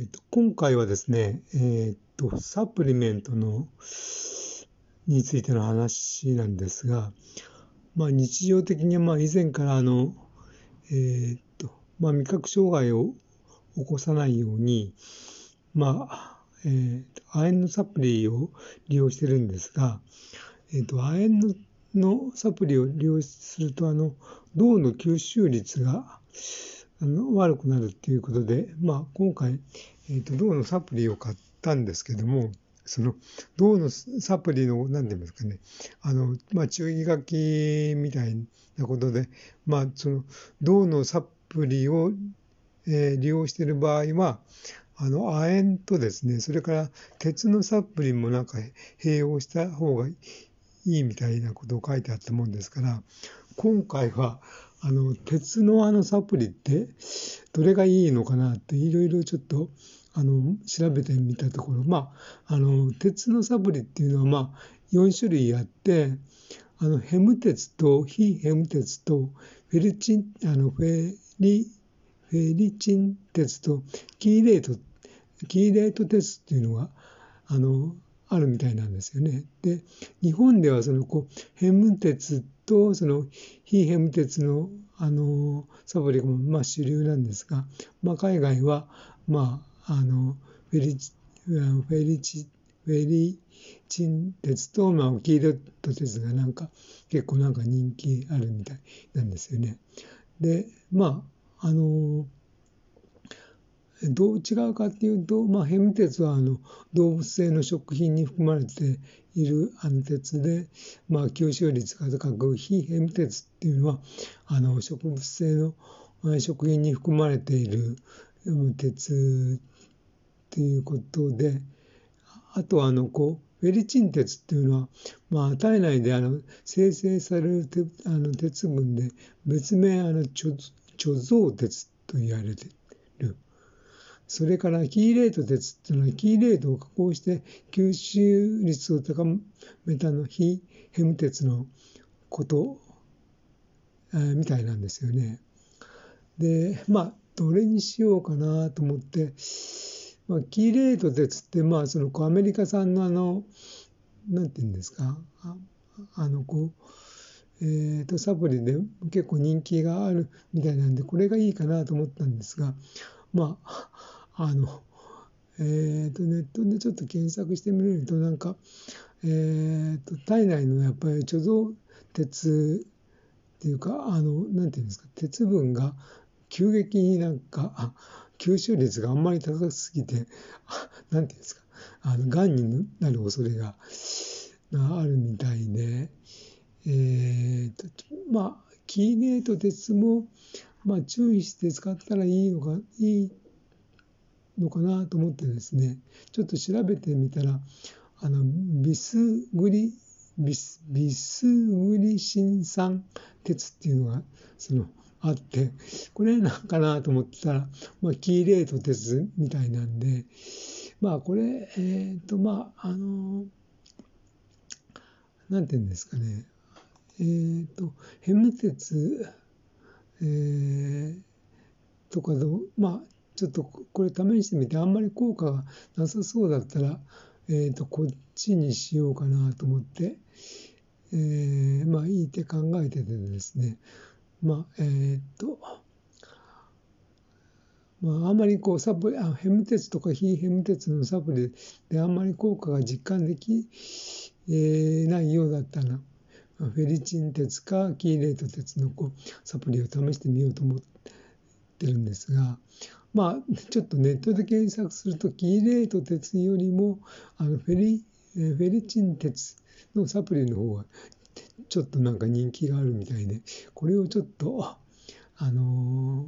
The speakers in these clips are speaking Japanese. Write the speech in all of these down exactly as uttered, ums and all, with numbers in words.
えっと、今回はですね、えっと、サプリメントのについての話なんですが、まあ、日常的に、まあ、以前からあの、えっとまあ、味覚障害を起こさないように、まあえー、亜鉛のサプリを利用してるんですが、えー、と亜鉛 の, のサプリを利用するとあの銅の吸収率があの悪くなるということで、まあ、今回、えー、と銅のサプリを買ったんですけども、その銅のサプリの何て言いますかね、あの、まあ、注意書きみたいなことで、まあ、その銅のサプリをえー、利用している場合はあの亜鉛とですね、それから鉄のサプリもなんか併用した方がいいみたいなことを書いてあったもんですから、今回はあの鉄のあのサプリってどれがいいのかなっていろいろちょっとあの調べてみたところ、まあ、あの鉄のサプリっていうのは、まあ、よん種類あって、あのヘム鉄と非ヘム鉄とフェリチンあのフェリフェリチン鉄とキーレート、キーレート鉄っていうのが あの、あるみたいなんですよね。で、日本ではそのこうヘム鉄とその非ヘム鉄の、あのサプリもまあ主流なんですが、まあ、海外は、まあ、あのフェリチ、フェリチ、フェリチン鉄と、まあ、キーレート鉄がなんか結構なんか人気あるみたいなんですよね。で、まああのどう違うかっていうと、まあ、ヘム鉄はあの動物性の食品に含まれているあの鉄で、まあ、吸収率が高く、非ヘム鉄っていうのはあの植物性の食品に含まれている鉄っていうことで、あとはあのこうフェリチン鉄っていうのは、まあ、体内であの生成されるてあの鉄分で、別名あの貯貯蔵鉄と言われている。それからキーレート鉄というのは、キーレートを加工して吸収率を高めたの非ヘム鉄のこと、えー、みたいなんですよね。で、まあどれにしようかなと思って、まあ、キーレート鉄って、まあ、そのアメリカ産のあのなんていうんですか、あ、あのこうえー、とサプリで結構人気があるみたいなんで、これがいいかなと思ったんですが、まああのえっとネットでちょっと検索してみると、なんかえっと体内のやっぱり貯蔵鉄っていうか、あのなんていうんですか、鉄分が急激になんか吸収率があんまり高すぎて、なんていうんですか、あのがんになる恐れがあるみたいで。えーとまあ、キーレート鉄も、まあ、注意して使ったらいいのか、いいのかなと思ってですね、ちょっと調べてみたら、あのビスグリ、ビス、ビスグリシン酸鉄っていうのがそのあって、これなんかなと思ってたら、まあ、キーレート鉄みたいなんで、まあこれ、えーとまあ、あの、なんていうんですかね、えー、とヘム鉄、えー、とかの、まあ、ちょっとこれ試してみて、あんまり効果がなさそうだったら、えー、とこっちにしようかなと思って、えー、まあいいって考えててですね、まあえー、と、まあ、あんまりこうサプリあヘム鉄とか非ヘム鉄のサプリであんまり効果が実感でき、えー、ないようだったら、フェリチン鉄かキーレート鉄のこうサプリを試してみようと思ってるんですが、まあちょっとネットで検索すると、キーレート鉄よりもあのフェリ、フェリチン鉄のサプリの方がちょっとなんか人気があるみたいで、これをちょっとあの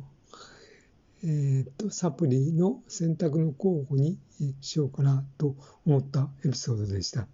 えっとサプリの選択の候補にしようかなと思ったエピソードでした。